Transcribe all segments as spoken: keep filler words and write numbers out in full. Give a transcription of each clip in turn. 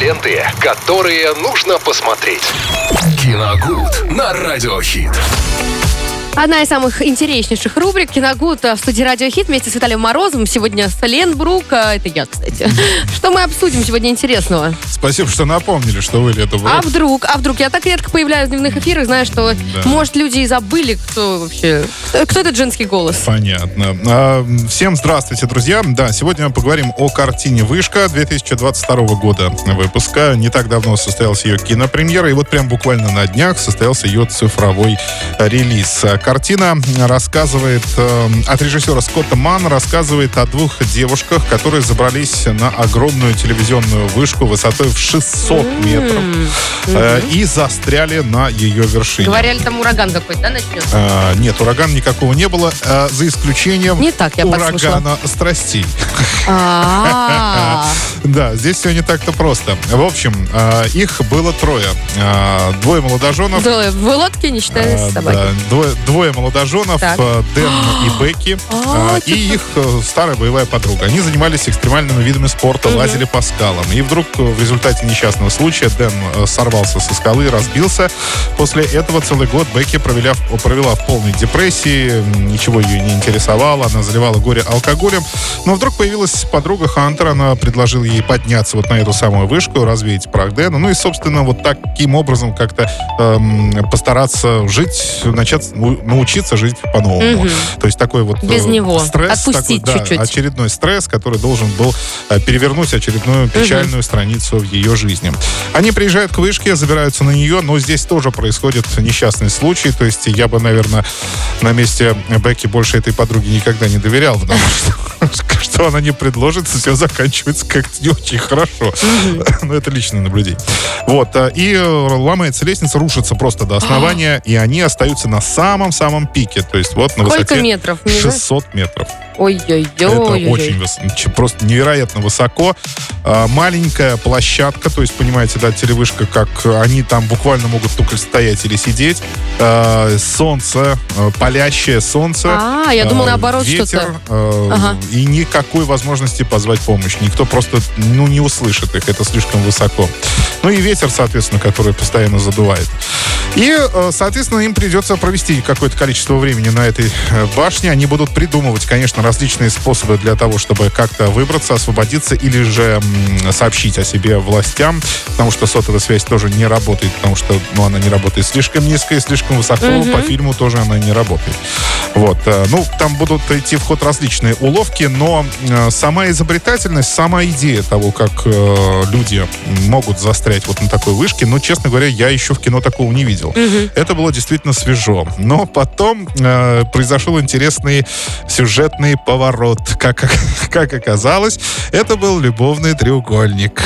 ленты, которые нужно посмотреть. КиноГуд на Радиохит. Одна из самых интереснейших рубрик «КиноГуд» в студии «Радио Хит» вместе с Виталием Морозом. Сегодня с Ленбрук. Это я, кстати. Что мы обсудим сегодня интересного? Спасибо, что напомнили, что вы лето было. А вдруг? А вдруг? Я так редко появляюсь в дневных эфирах, знаю, что, да. Может, люди и забыли, кто вообще... Кто этот женский голос? Понятно. Всем здравствуйте, друзья. Да, сегодня мы поговорим о картине «Вышка» две тысячи двадцать второго года выпуска. Не так давно состоялась ее кинопремьера, и вот прям буквально на днях состоялся ее цифровой релиз. Картина рассказывает, э, от режиссера Скотта Манна рассказывает о двух девушках, которые забрались на огромную телевизионную вышку высотой в шестьсот метров э, и застряли на ее вершине. Говорили, там ураган какой-то, да, начнется? Э, нет, урагана никакого не было, э, за исключением не так, я урагана страстей. Да, здесь все не так-то просто. В общем, э, их было трое. Э, двое молодоженов. Двое в лодке, не считая э, собаки. Да, двое, двое молодоженов, так. Дэн и Бекки, а, э, и их старая боевая подруга. Они занимались экстремальными видами спорта, угу. лазили по скалам. И вдруг в результате несчастного случая Дэн сорвался со скалы и разбился. После этого целый год Бекки провела, провела в полной депрессии, ничего ее не интересовало, она заливала горе алкоголем. Но вдруг появилась подруга Хантер, она предложила ей подняться вот на эту самую вышку, развеять прах Дэна. Ну и, собственно, вот таким образом как-то эм, постараться жить, начать, научиться жить по-новому. Угу. То есть такой вот без э, него. Стресс. Отпустить такой, чуть-чуть. Да, очередной стресс, который должен был э, перевернуть очередную печальную угу. страницу в ее жизни. Они приезжают к вышке, забираются на нее, но здесь тоже происходит несчастный случай. То есть я бы, наверное, на месте Бекки больше этой подруги никогда не доверял, потому что что она не предложит, все заканчивается как-то не очень хорошо. Но это личное наблюдение. Вот. И ломается лестница, рушится просто до основания, и они остаются на самом-самом пике. То есть вот на высоте шестьсот метров. Ой-ой-ой. Это очень высоко, просто невероятно высоко. Маленькая площадка, то есть, понимаете, да, телевышка, как они там буквально могут только стоять или сидеть. Солнце, палящее солнце. А, я думала, наоборот, ветер, что-то. Ага. И никакой возможности позвать помощь. Никто просто, ну, не услышит их. Это слишком высоко. Ну и ветер, соответственно, который постоянно задувает. И, соответственно, им придется провести какое-то количество времени на этой башне. Они будут придумывать, конечно, различные способы для того, чтобы как-то выбраться, освободиться или же сообщить о себе властям, потому что сотовая связь тоже не работает, потому что, ну, она не работает слишком низко и слишком высоко, угу. по фильму тоже она не работает. Вот. Ну, там будут идти в ход различные уловки, но сама изобретательность, сама идея того, как люди могут застрять вот на такой вышке, ну, честно говоря, я еще в кино такого не видел. Угу. Это было действительно свежо. Но потом э, произошел интересный сюжетный поворот. Как, как, как оказалось, это был любовный треугольник.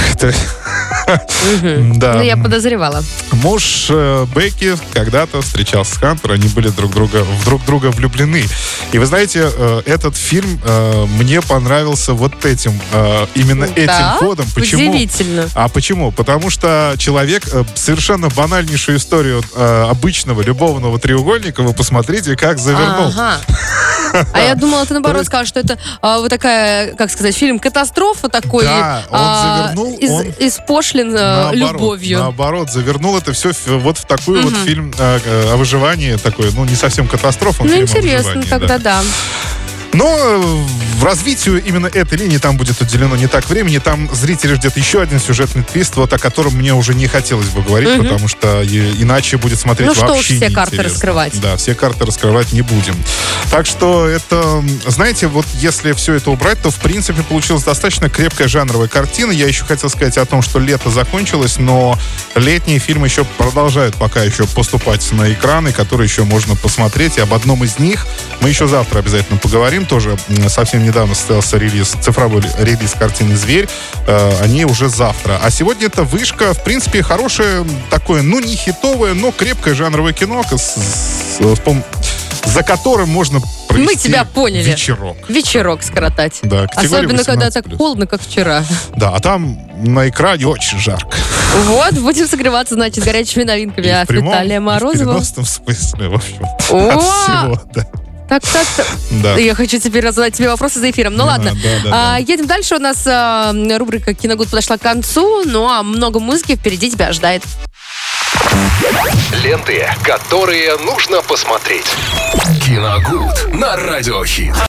Угу. Да. Ну, я подозревала. Муж э, Бекки когда-то встречался с Хантером, они были друг друга, друг друга влюблены. И вы знаете, э, этот фильм э, мне понравился вот этим, э, именно да? этим ходом. Почему? Удивительно. А почему? Потому что человек э, совершенно банальнейшую историю э, обычного любовного треугольника, вы посмотрите, как завернул. Ага. А я думала, ты наоборот сказал, что это а, вот такая, как сказать, фильм-катастрофа такой. Да, он а, завернул. Из, он испошлен наоборот, любовью. Наоборот, завернул это все вот в такой угу. вот фильм а, о выживании. Такой, ну, не совсем катастрофа, но ну, интересно, тогда да. да. Но в развитию именно этой линии там будет уделено не так времени. Там зрители ждет еще один сюжетный твист, вот о котором мне уже не хотелось бы говорить, угу. потому что иначе будет смотреть ну, вообще неинтересно. Ну что все карты раскрывать. Да, все карты раскрывать не будем. Так что это, знаете, вот если все это убрать, то в принципе получилась достаточно крепкая жанровая картина. Я еще хотел сказать о том, что лето закончилось, но летние фильмы еще продолжают пока еще поступать на экраны, которые еще можно посмотреть. И об одном из них мы еще завтра обязательно поговорим. Тоже совсем недавно состоялся релиз, цифровой релиз картины «Зверь». Э, они уже завтра. А сегодня это «Вышка». В принципе, хорошее такое, ну, не хитовое, но крепкое жанровое кино, с, с, с, за которым можно провести. Мы тебя поняли. Вечерок. Вечерок скоротать. Да, особенно, когда так холодно, как вчера. Да, а там на экране очень жарко. Вот, будем согреваться, значит, горячими новинками от Виталия Морозова. В переносном смысле, в общем, от всего, да. Так, так, так. Да. Я хочу теперь задать тебе вопросы за эфиром. Ну а, ладно. Да, да, а, да. Едем дальше. У нас а, рубрика «КиноГуд» подошла к концу. Ну а много музыки впереди тебя ждает. Ленты, которые нужно посмотреть. «КиноГуд» на радиохит.